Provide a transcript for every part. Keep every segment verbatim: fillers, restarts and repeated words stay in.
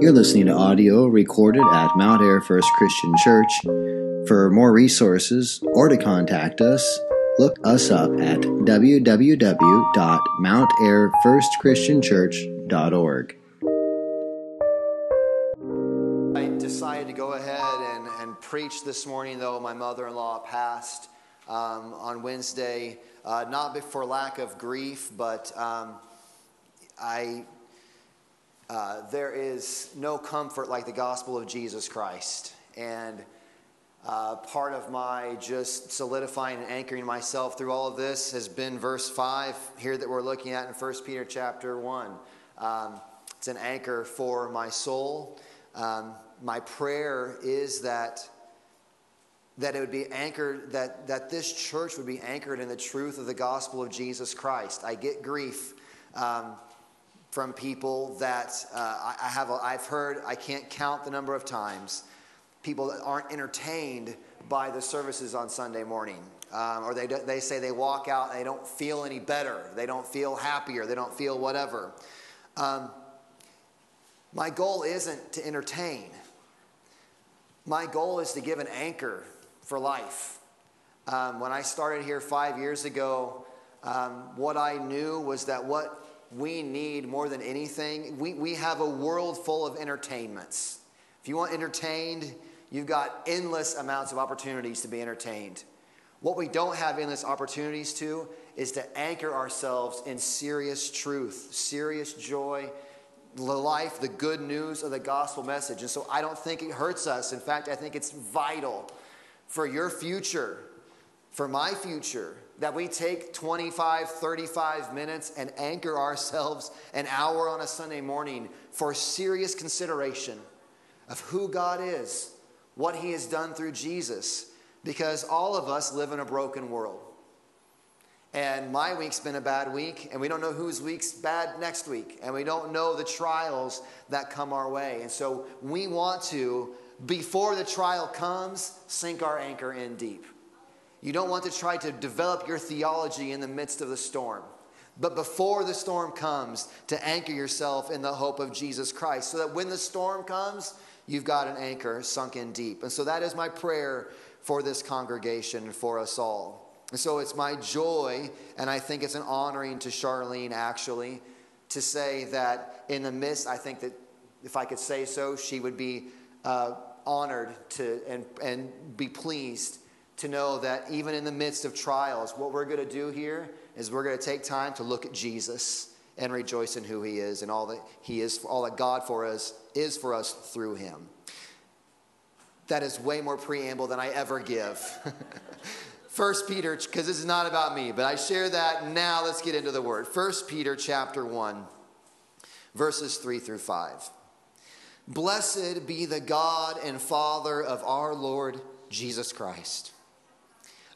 You're listening to audio recorded at Mount Air First Christian Church. For more resources or to contact us, look us up at w w w dot mount air first christian church dot org. I decided to go ahead and, and preach this morning, though my mother-in-law passed um, on Wednesday, uh, not for lack of grief, but um, I... Uh, there is no comfort like the gospel of Jesus Christ. And uh, part of my just solidifying and anchoring myself through all of this has been verse five here that we're looking at in First Peter chapter one. Um, it's an anchor for my soul. Um, my prayer is that that it would be anchored, that, that this church would be anchored in the truth of the gospel of Jesus Christ. I get grief Um from people that uh, I have, a, I've heard, I can't count the number of times, people that aren't entertained by the services on Sunday morning, um, or they do, they say they walk out, and they don't feel any better, they don't feel happier, they don't feel whatever. Um, my goal isn't to entertain. My goal is to give an anchor for life. Um, when I started here five years ago, um, what I knew was that what we need more than anything. We, we have a world full of entertainments. If you want entertained, you've got endless amounts of opportunities to be entertained. What we don't have endless opportunities to is to anchor ourselves in serious truth, serious joy, the life, the good news of the gospel message. And so I don't think it hurts us. In fact, I think it's vital for your future, for my future, that we take twenty-five, thirty-five minutes and anchor ourselves an hour on a Sunday morning for serious consideration of who God is, what He has done through Jesus, because all of us live in a broken world. And my week's been a bad week, and we don't know whose week's bad next week, and we don't know the trials that come our way. And so we want to, before the trial comes, sink our anchor in deep. You don't want to try to develop your theology in the midst of the storm, but before the storm comes, to anchor yourself in the hope of Jesus Christ, so that when the storm comes, you've got an anchor sunk in deep. And so that is my prayer for this congregation and for us all. And so it's my joy, and I think it's an honoring to Charlene, actually, to say that in the midst, I think that if I could say so, she would be uh, honored to and, and be pleased to know that even in the midst of trials, what we're going to do here is we're going to take time to look at Jesus and rejoice in who He is and all that He is, all that God for us is for us through Him. That is way more preamble than I ever give. First Peter, because this is not about me, but I share that. Now let's get into the word. First Peter chapter one, verses three through five. Blessed be the God and Father of our Lord Jesus Christ.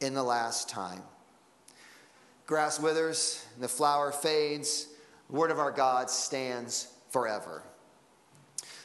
in the last time. Grass withers and the flower fades. The word of our God stands forever.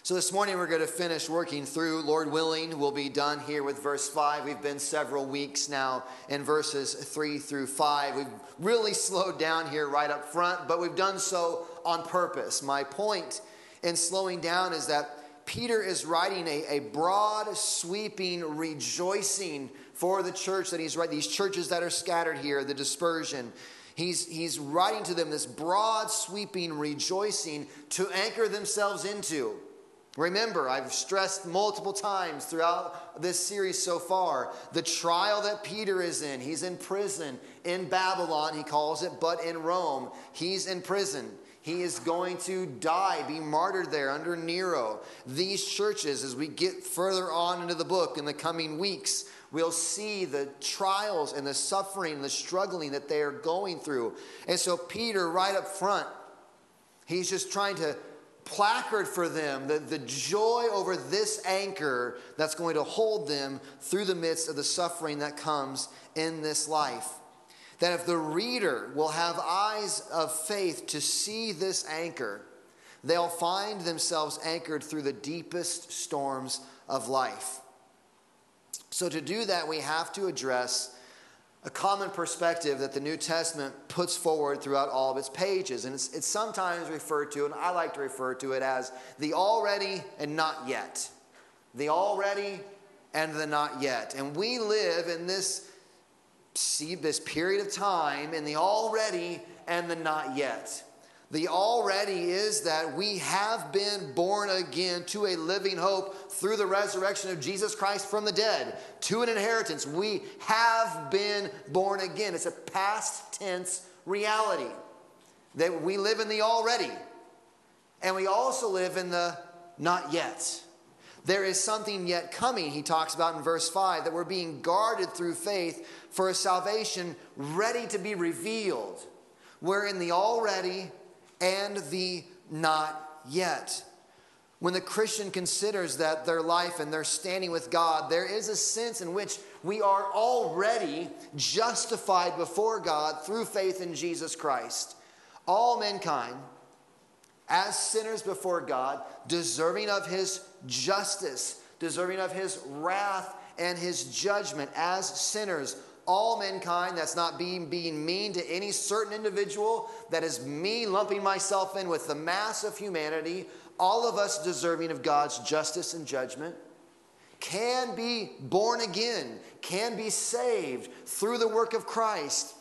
So this morning we're going to finish working through, Lord willing, we'll be done here with verse five. We've been several weeks now in verses three through five. We've really slowed down here right up front, but we've done so on purpose. My point in slowing down is that Peter is writing a, a broad, sweeping, rejoicing for the church that he's writing, these churches that are scattered here, the dispersion. He's, he's writing to them this broad, sweeping, rejoicing to anchor themselves into. Remember, I've stressed multiple times throughout this series so far, the trial that Peter is in. He's in prison in Babylon, he calls it, but in Rome, he's in prison. He is going to die, be martyred there under Nero. These churches, as we get further on into the book in the coming weeks, we'll see the trials and the suffering, the struggling that they are going through. And so Peter, right up front, he's just trying to placard for them, the, the joy over this anchor that's going to hold them through the midst of the suffering that comes in this life. That if the reader will have eyes of faith to see this anchor, they'll find themselves anchored through the deepest storms of life. So to do that, we have to address a common perspective that the New Testament puts forward throughout all of its pages. And it's, it's sometimes referred to, and I like to refer to it as, the already and not yet. The already and the not yet. And we live in this, see, this period of time in the already and the not yet. The already is that we have been born again to a living hope through the resurrection of Jesus Christ from the dead, to an inheritance. We have been born again. It's a past tense reality that we live in the already, and we also live in the not yet. There is something yet coming, he talks about in verse five, that we're being guarded through faith for a salvation ready to be revealed. We're in the already and the not yet. When the Christian considers that their life and their standing with God, there is a sense in which we are already justified before God through faith in Jesus Christ. All mankind, as sinners before God, deserving of his justice, deserving of his wrath and his judgment, as sinners, all mankind, that's not being being mean to any certain individual, that is me lumping myself in with the mass of humanity, all of us deserving of God's justice and judgment, can be born again, can be saved through the work of Christ.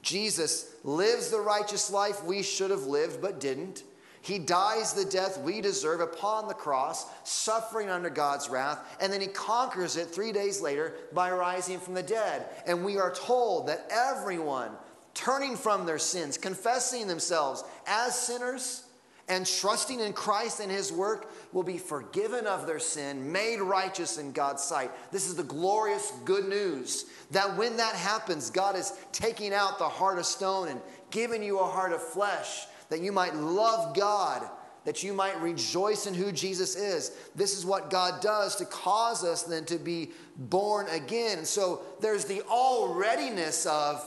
Jesus lives the righteous life we should have lived but didn't. He dies the death we deserve upon the cross, suffering under God's wrath, and then he conquers it three days later by rising from the dead. And we are told that everyone turning from their sins, confessing themselves as sinners, and trusting in Christ and his work will be forgiven of their sin, made righteous in God's sight. This is the glorious good news that when that happens, God is taking out the heart of stone and giving you a heart of flesh, that you might love God, that you might rejoice in who Jesus is. This is what God does to cause us then to be born again. And so there's the alreadiness of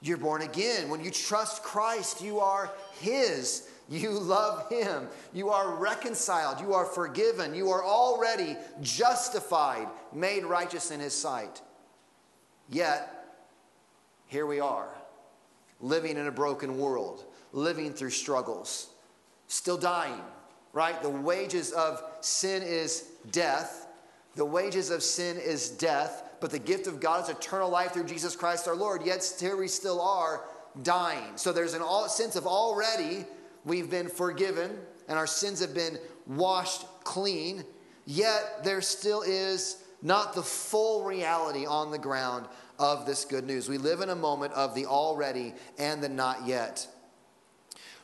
you're born again. When you trust Christ, you are his. You love him. You are reconciled. You are forgiven. You are already justified, made righteous in his sight. Yet, here we are, living in a broken world, living through struggles, still dying, right? The wages of sin is death. The wages of sin is death, but the gift of God is eternal life through Jesus Christ our Lord, yet here we still are dying. So there's an all sense of already we've been forgiven and our sins have been washed clean, yet there still is not the full reality on the ground of this good news. We live in a moment of the already and the not yet.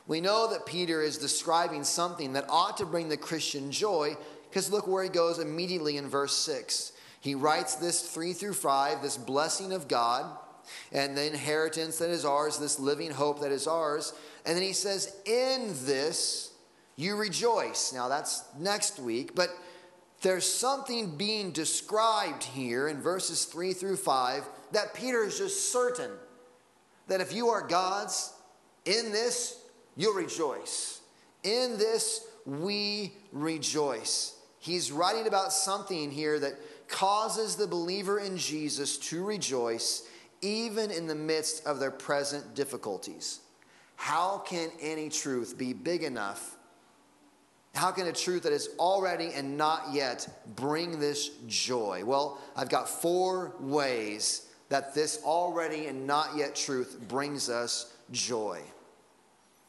We know that Peter is describing something that ought to bring the Christian joy, because look where he goes immediately in verse six. He writes this three through five, this blessing of God, and the inheritance that is ours, this living hope that is ours. And then he says, in this you rejoice. Now that's next week, but there's something being described here in verses three through five that Peter is just certain that if you are God's, in this you'll rejoice. In this, we rejoice. He's writing about something here that causes the believer in Jesus to rejoice even in the midst of their present difficulties. How can any truth be big enough? How can a truth that is already and not yet bring this joy? Well, I've got four ways that this already and not yet truth brings us joy.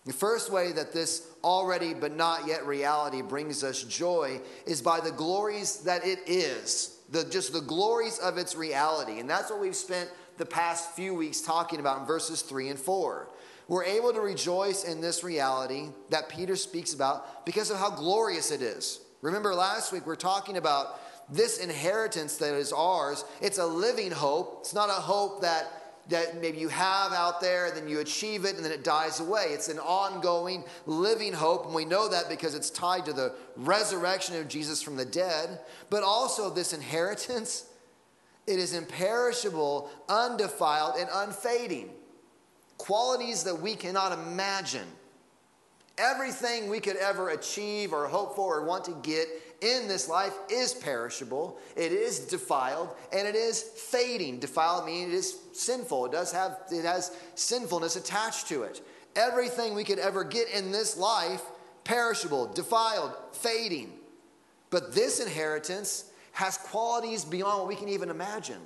The first way that this already but not yet reality brings us joy is by the glories that it is, the, just the glories of its reality. And that's what we've spent the past few weeks talking about in verses three and four. We're able to rejoice in this reality that Peter speaks about because of how glorious it is. Remember last week we were talking about this inheritance that is ours. It's a living hope. It's not a hope that that maybe you have out there, then you achieve it, and then it dies away. It's an ongoing, living hope, and we know that because it's tied to the resurrection of Jesus from the dead, but also this inheritance. It is imperishable, undefiled, and unfading. Qualities that we cannot imagine. Everything we could ever achieve or hope for or want to get in this life is perishable, it is defiled, and it is fading. Defiled meaning it is sinful. It does have, it has sinfulness attached to it. Everything we could ever get in this life, perishable, defiled, fading. But this inheritance has qualities beyond what we can even imagine.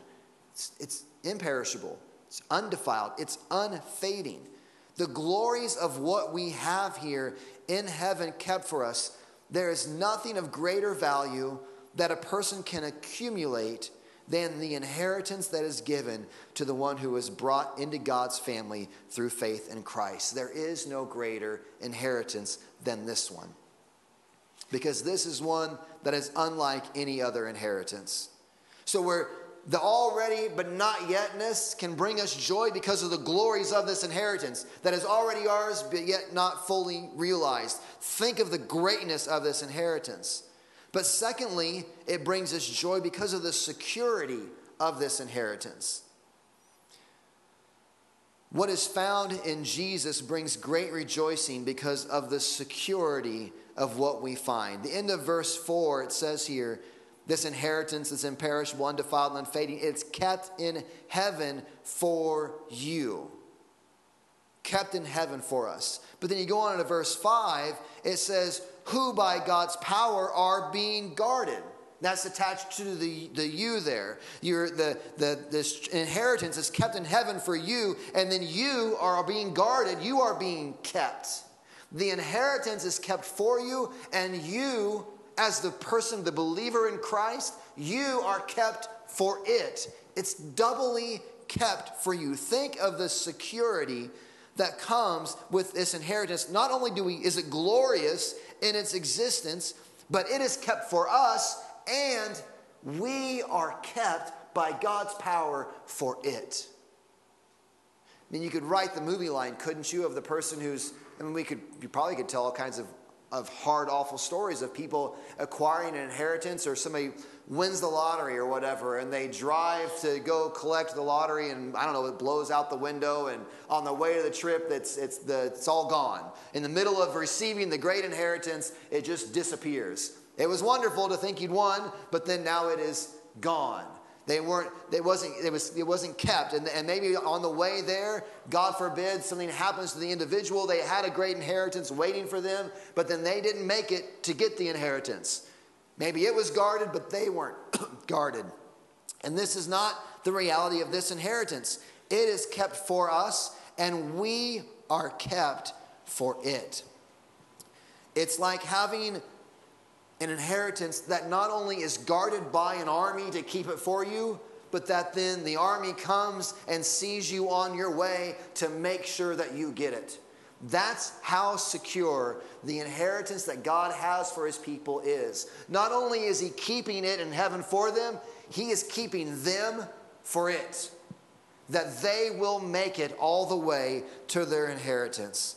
It's, it's imperishable. It's undefiled. It's unfading. The glories of what we have here in heaven kept for us, there is nothing of greater value that a person can accumulate than the inheritance that is given to the one who is brought into God's family through faith in Christ. There is no greater inheritance than this one, because this is one that is unlike any other inheritance. So where the already but not yetness can bring us joy because of the glories of this inheritance that is already ours but yet not fully realized. Think of the greatness of this inheritance. But secondly, it brings us joy because of the security of this inheritance. What is found in Jesus brings great rejoicing because of the security of what we find. The end of verse four, it says here, this inheritance is imperishable, undefiled, and unfading. It's kept in heaven for you. Kept in heaven for us. But then you go on to verse five, it says, who by God's power are being guarded. That's attached to the, the you there. You're the, the this inheritance is kept in heaven for you, and then you are being guarded. You are being kept. The inheritance is kept for you, and you, as the person, the believer in Christ, you are kept for it. It's doubly kept for you. Think of the security that comes with this inheritance. Not only do we, is it glorious in its existence, but it is kept for us, and we are kept by God's power for it. I mean, you could write the movie line, couldn't you, of the person who's, I mean, we could, you probably could tell all kinds of of hard, awful stories of people acquiring an inheritance, or somebody wins the lottery or whatever, and they drive to go collect the lottery, and I don't know, it blows out the window, and on the way to the trip, it's, it's, the, it's all gone. In the middle of receiving the great inheritance, it just disappears. It was wonderful to think you'd won, but then now it is gone. They weren't, it wasn't, it was, it wasn't kept. And, and maybe on the way there, God forbid, something happens to the individual. They had a great inheritance waiting for them, but then they didn't make it to get the inheritance. Maybe it was guarded, but they weren't guarded. And this is not the reality of this inheritance. It is kept for us, and we are kept for it. It's like having an inheritance that not only is guarded by an army to keep it for you, but that then the army comes and sees you on your way to make sure that you get it. That's how secure the inheritance that God has for his people is. Not only is he keeping it in heaven for them, he is keeping them for it, that they will make it all the way to their inheritance.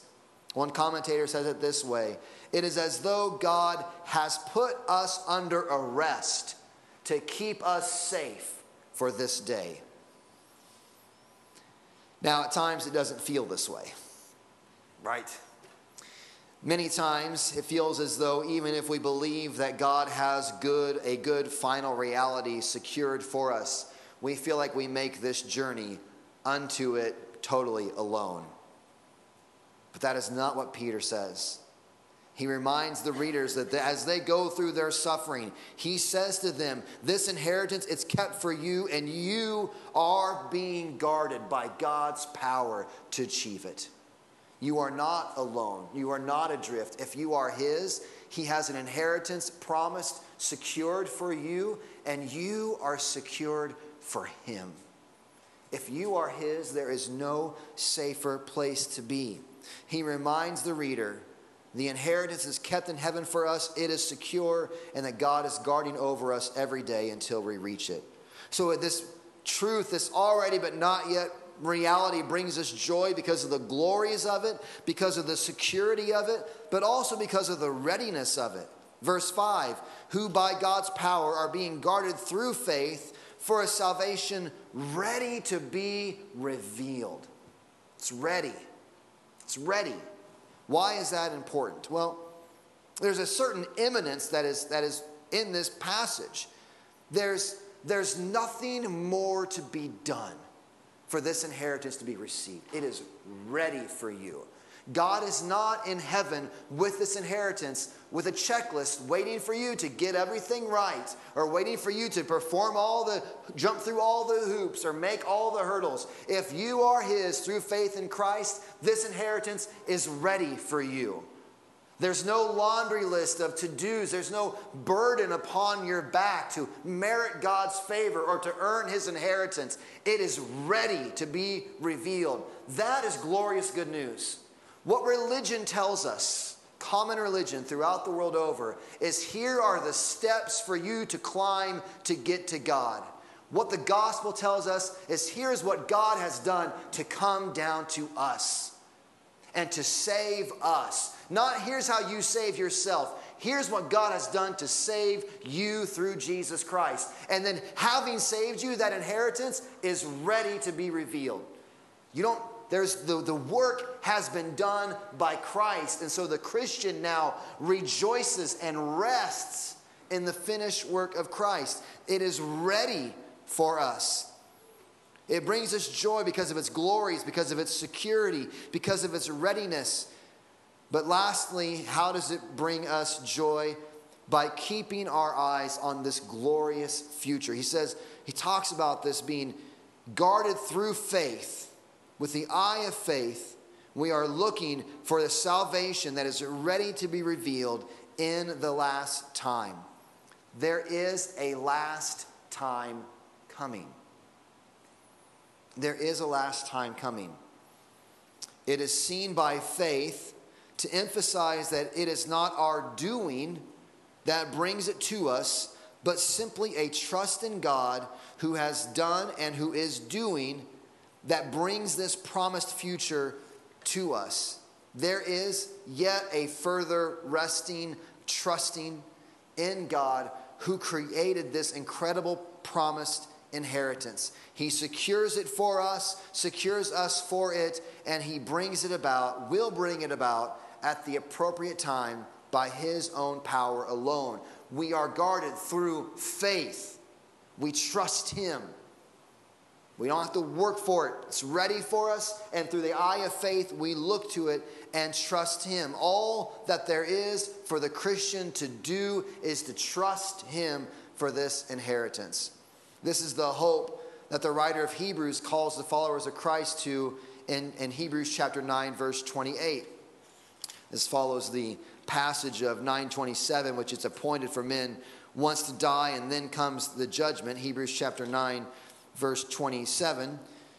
One commentator says it this way, it is as though God has put us under arrest to keep us safe for this day. Now, at times it doesn't feel this way, right? Many times it feels as though even if we believe that God has good, a good final reality secured for us, we feel like we make this journey unto it totally alone. But that is not what Peter says. He reminds the readers that as they go through their suffering, he says to them, this inheritance, it's kept for you, and you are being guarded by God's power to achieve it. You are not alone. You are not adrift. If you are his, he has an inheritance promised, secured for you, and you are secured for him. If you are his, there is no safer place to be. He reminds the reader, the inheritance is kept in heaven for us, it is secure, and that God is guarding over us every day until we reach it. So this truth, this already but not yet reality brings us joy because of the glories of it, because of the security of it, but also because of the readiness of it. Verse five, who by God's power are being guarded through faith for a salvation ready to be revealed. It's ready. It's ready. Why is that important? Well, there's a certain imminence that is, that is in this passage. There's, there's nothing more to be done for this inheritance to be received. It is ready for you. God is not in heaven with this inheritance with a checklist waiting for you to get everything right or waiting for you to perform all the, jump through all the hoops or make all the hurdles. If you are His through faith in Christ, this inheritance is ready for you. There's no laundry list of to-dos. There's no burden upon your back to merit God's favor or to earn His inheritance. It is ready to be revealed. That is glorious good news. What religion tells us, common religion throughout the world over, is here are the steps for you to climb to get to God. What the gospel tells us is here is what God has done to come down to us and to save us. Not here's how you save yourself. Here's what God has done to save you through Jesus Christ. And then having saved you, that inheritance is ready to be revealed. You don't There's the, the work has been done by Christ. And so the Christian now rejoices and rests in the finished work of Christ. It is ready for us. It brings us joy because of its glories, because of its security, because of its readiness. But lastly, how does it bring us joy? By keeping our eyes on this glorious future. He says, he talks about this being guarded through faith. With the eye of faith, we are looking for the salvation that is ready to be revealed in the last time. There is a last time coming. There is a last time coming. It is seen by faith to emphasize that it is not our doing that brings it to us, but simply a trust in God who has done and who is doing that brings this promised future to us. There is yet a further resting, trusting in God who created this incredible promised inheritance. He secures it for us, secures us for it, and He brings it about, will bring it about at the appropriate time by His own power alone. We are guarded through faith. We trust Him. We don't have to work for it. It's ready for us, and through the eye of faith, we look to it and trust Him. All that there is for the Christian to do is to trust Him for this inheritance. This is the hope that the writer of Hebrews calls the followers of Christ to in, in Hebrews chapter nine, verse twenty-eight. This follows the passage of nine twenty-seven, which it's appointed for men once to die, and then comes the judgment, Hebrews chapter nine, verse twenty-seven,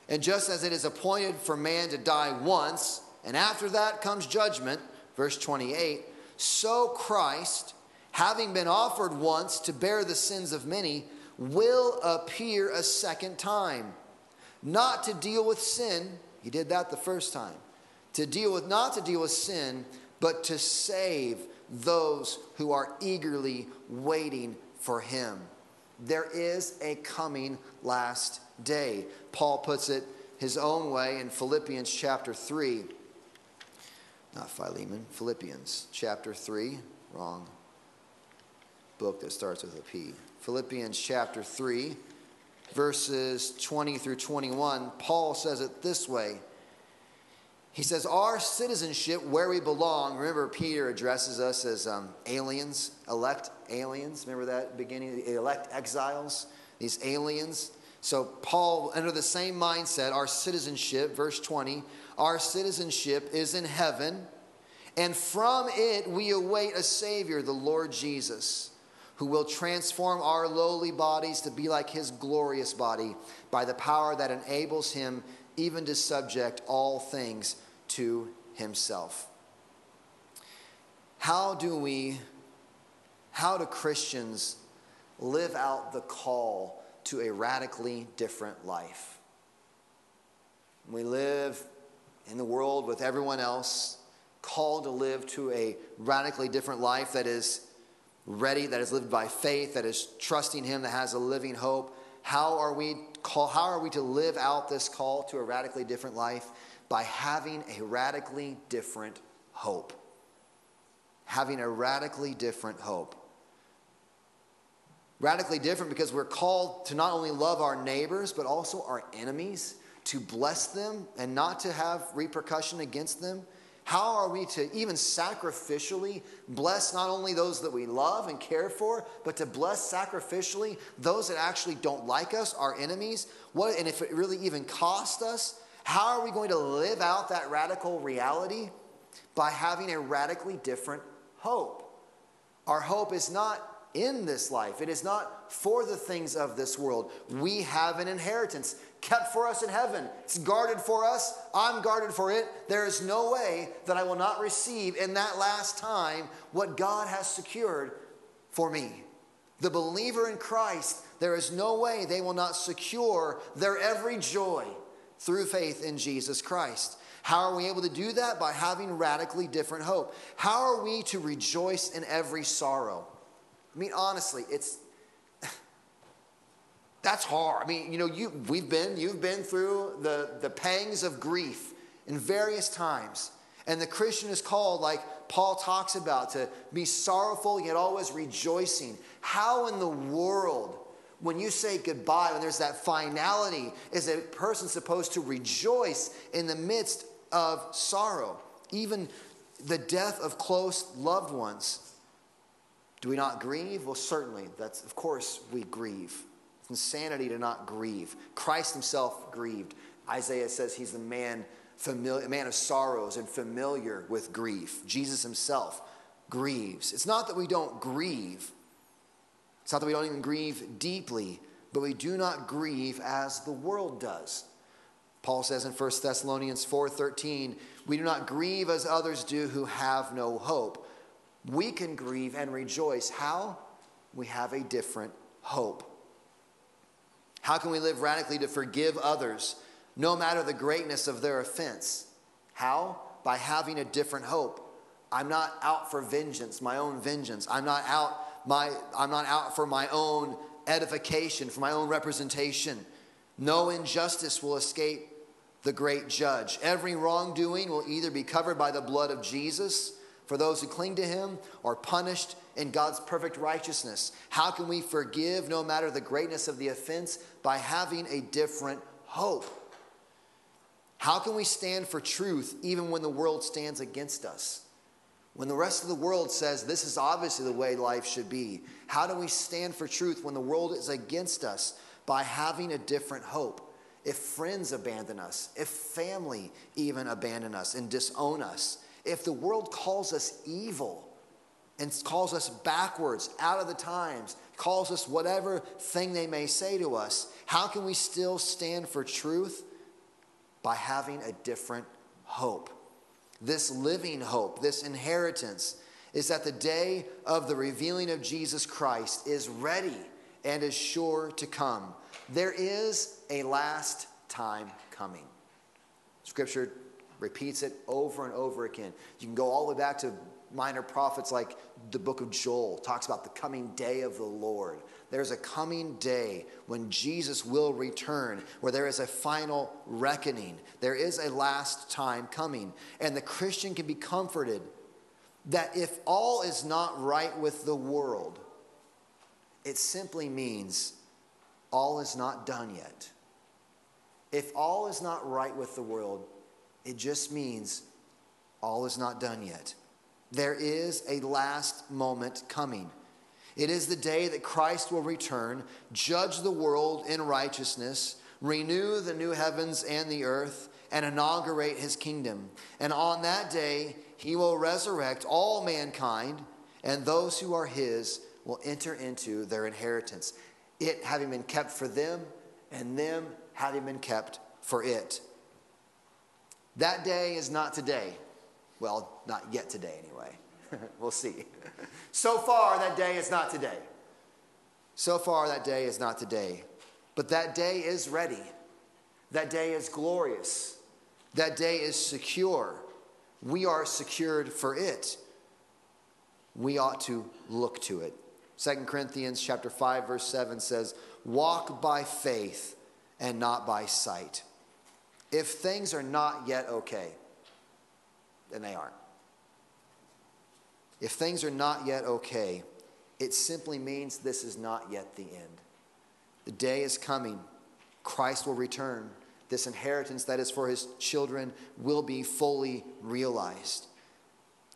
and just as it is appointed for man to die once, and after that comes judgment, verse twenty-eight, so Christ, having been offered once to bear the sins of many, will appear a second time, not to deal with sin, He did that the first time, to deal with, not to deal with sin, but to save those who are eagerly waiting for Him. There is a coming last day. Paul puts it his own way in Philippians chapter three. Not Philemon, Philippians chapter three. Wrong book that starts with a P. Philippians chapter three, verses twenty through twenty-one. Paul says it this way. He says, our citizenship where we belong, remember Peter addresses us as um, aliens, elect aliens. Remember that beginning, the elect exiles, these aliens. So Paul, under the same mindset, our citizenship, verse twenty, our citizenship is in heaven, and from it we await a Savior, the Lord Jesus, who will transform our lowly bodies to be like His glorious body by the power that enables Him even to subject all things to Himself. How do we, how do Christians live out the call to a radically different life? We live in the world with everyone else, called to live to a radically different life that is ready, that is lived by faith, that is trusting Him, that has a living hope. How are we call, how are we to live out this call to a radically different life? By having a radically different hope. Having a radically different hope. Radically different because we're called to not only love our neighbors, but also our enemies, to bless them and not to have repercussion against them. How are we to even sacrificially bless not only those that we love and care for, but to bless sacrificially those that actually don't like us, our enemies? What, and if it really even costs us, how are we going to live out that radical reality? By having a radically different hope. Our hope is not in this life. It is not for the things of this world. We have an inheritance kept for us in heaven. It's guarded for us. I'm guarded for it. There is no way that I will not receive in that last time what God has secured for me. The believer in Christ, there is no way they will not secure their every joy through faith in Jesus Christ. How are we able to do that? By having radically different hope. How are we to rejoice in every sorrow? I mean, honestly, it's, that's hard. I mean, you know, you, we've been, you've been through the, the pangs of grief in various times. And the Christian is called, like Paul talks about, to be sorrowful yet always rejoicing. How in the world, when you say goodbye, when there's that finality, is a person supposed to rejoice in the midst of sorrow, even the death of close loved ones? Do we not grieve? Well, certainly. That's, of course, we grieve. It's insanity to not grieve. Christ himself grieved. Isaiah says he's the man, familiar, man of sorrows and familiar with grief. Jesus himself grieves. It's not that we don't grieve. It's not that we don't even grieve deeply, but we do not grieve as the world does. Paul says in First Thessalonians four thirteen, we do not grieve as others do who have no hope. We can grieve and rejoice. How? We have a different hope. How can we live radically to forgive others, no matter the greatness of their offense? How? By having a different hope. I'm not out for vengeance, my own vengeance. I'm not out, my, I'm not out for my own edification, for my own representation. No injustice will escape the great judge. Every wrongdoing will either be covered by the blood of Jesus, for those who cling to him, are punished in God's perfect righteousness. How can we forgive no matter the greatness of the offense? By having a different hope. How can we stand for truth even when the world stands against us? When the rest of the world says this is obviously the way life should be, how do we stand for truth when the world is against us? By having a different hope. If friends abandon us, if family even abandon us and disown us, if the world calls us evil and calls us backwards, out of the times, calls us whatever thing they may say to us, how can we still stand for truth? By having a different hope. This living hope, this inheritance, is that the day of the revealing of Jesus Christ is ready and is sure to come. There is a last time coming. Scripture repeats it over and over again. You can go all the way back to minor prophets, like the book of Joel talks about the coming day of the Lord. There's a coming day when Jesus will return, where there is a final reckoning. There is a last time coming. And the Christian can be comforted that if all is not right with the world, it simply means all is not done yet. If all is not right with the world, it just means all is not done yet. There is a last moment coming. It is the day that Christ will return, judge the world in righteousness, renew the new heavens and the earth, and inaugurate his kingdom. And on that day, he will resurrect all mankind, and those who are his will enter into their inheritance, it having been kept for them, and them having been kept for it. That day is not today. Well, not yet today anyway. We'll see. So far, that day is not today. So far, that day is not today. But that day is ready. That day is glorious. That day is secure. We are secured for it. We ought to look to it. Second Corinthians chapter five, verse seven says, walk by faith and not by sight. If things are not yet okay, then they aren't. If things are not yet okay, it simply means this is not yet the end. The day is coming. Christ will return. This inheritance that is for his children will be fully realized.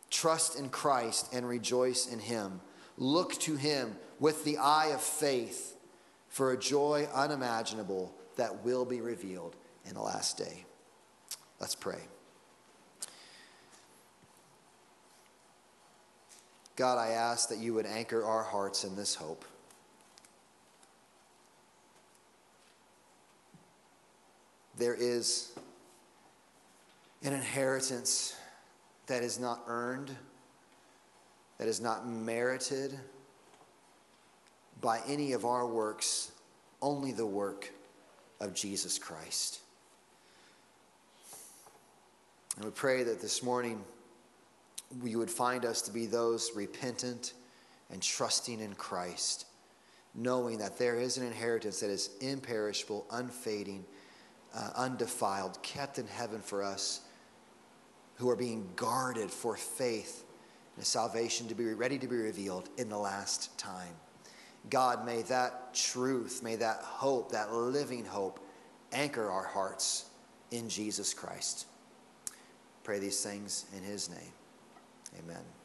Trust in Christ and rejoice in him. Look to him with the eye of faith for a joy unimaginable that will be revealed in the last day. Let's pray. God, I ask that you would anchor our hearts in this hope. There is an inheritance that is not earned, that is not merited by any of our works, only the work of Jesus Christ. And we pray that this morning we would find us to be those repentant and trusting in Christ, knowing that there is an inheritance that is imperishable, unfading, uh, undefiled, kept in heaven for us who are being guarded for faith and salvation to be ready to be revealed in the last time. God, may that truth, may that hope, that living hope, anchor our hearts in Jesus Christ. Pray these things in his name. Amen.